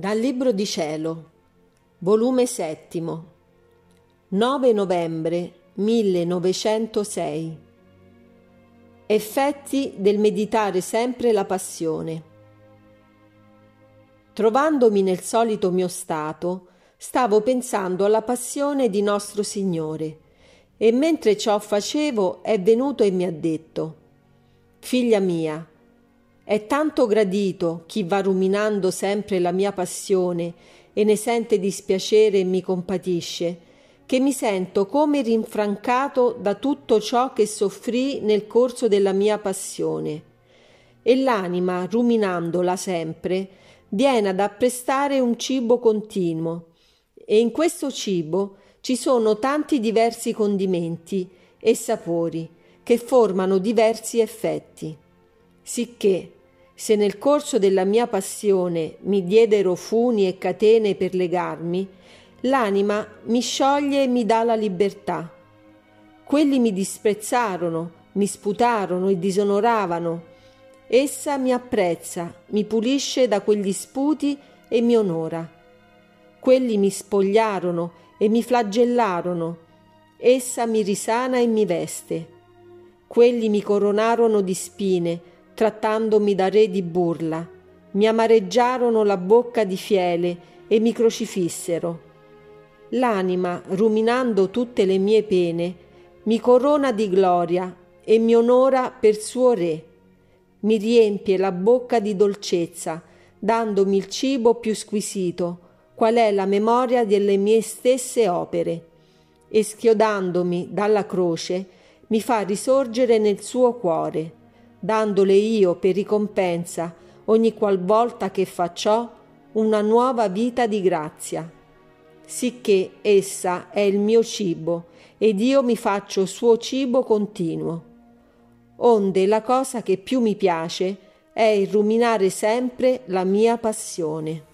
Dal libro di Cielo, volume 7, 9 novembre 1906. Effetti del meditare sempre la passione. Trovandomi nel solito mio stato, stavo pensando alla passione di nostro Signore, e mentre ciò facevo è venuto e mi ha detto: «Figlia mia, è tanto gradito chi va ruminando sempre la mia passione e ne sente dispiacere e mi compatisce, che mi sento come rinfrancato da tutto ciò che soffrì nel corso della mia passione. E l'anima, ruminandola sempre, viene ad apprestare un cibo continuo, e in questo cibo ci sono tanti diversi condimenti e sapori che formano diversi effetti. Sicché, se nel corso della mia passione mi diedero funi e catene per legarmi, l'anima mi scioglie e mi dà la libertà. Quelli mi disprezzarono, mi sputarono e disonoravano. Essa mi apprezza, mi pulisce da quegli sputi e mi onora. Quelli mi spogliarono e mi flagellarono. Essa mi risana e mi veste. Quelli mi coronarono di spine, trattandomi da re di burla, mi amareggiarono la bocca di fiele e mi crocifissero. L'anima, ruminando tutte le mie pene, mi corona di gloria e mi onora per suo re. Mi riempie la bocca di dolcezza, dandomi il cibo più squisito, qual è la memoria delle mie stesse opere, e schiodandomi dalla croce, mi fa risorgere nel suo cuore, dandole io per ricompensa, ogni qual volta che fa ciò, una nuova vita di grazia. Sicché essa è il mio cibo, ed io mi faccio suo cibo continuo. Onde la cosa che più mi piace è il ruminare sempre la mia passione».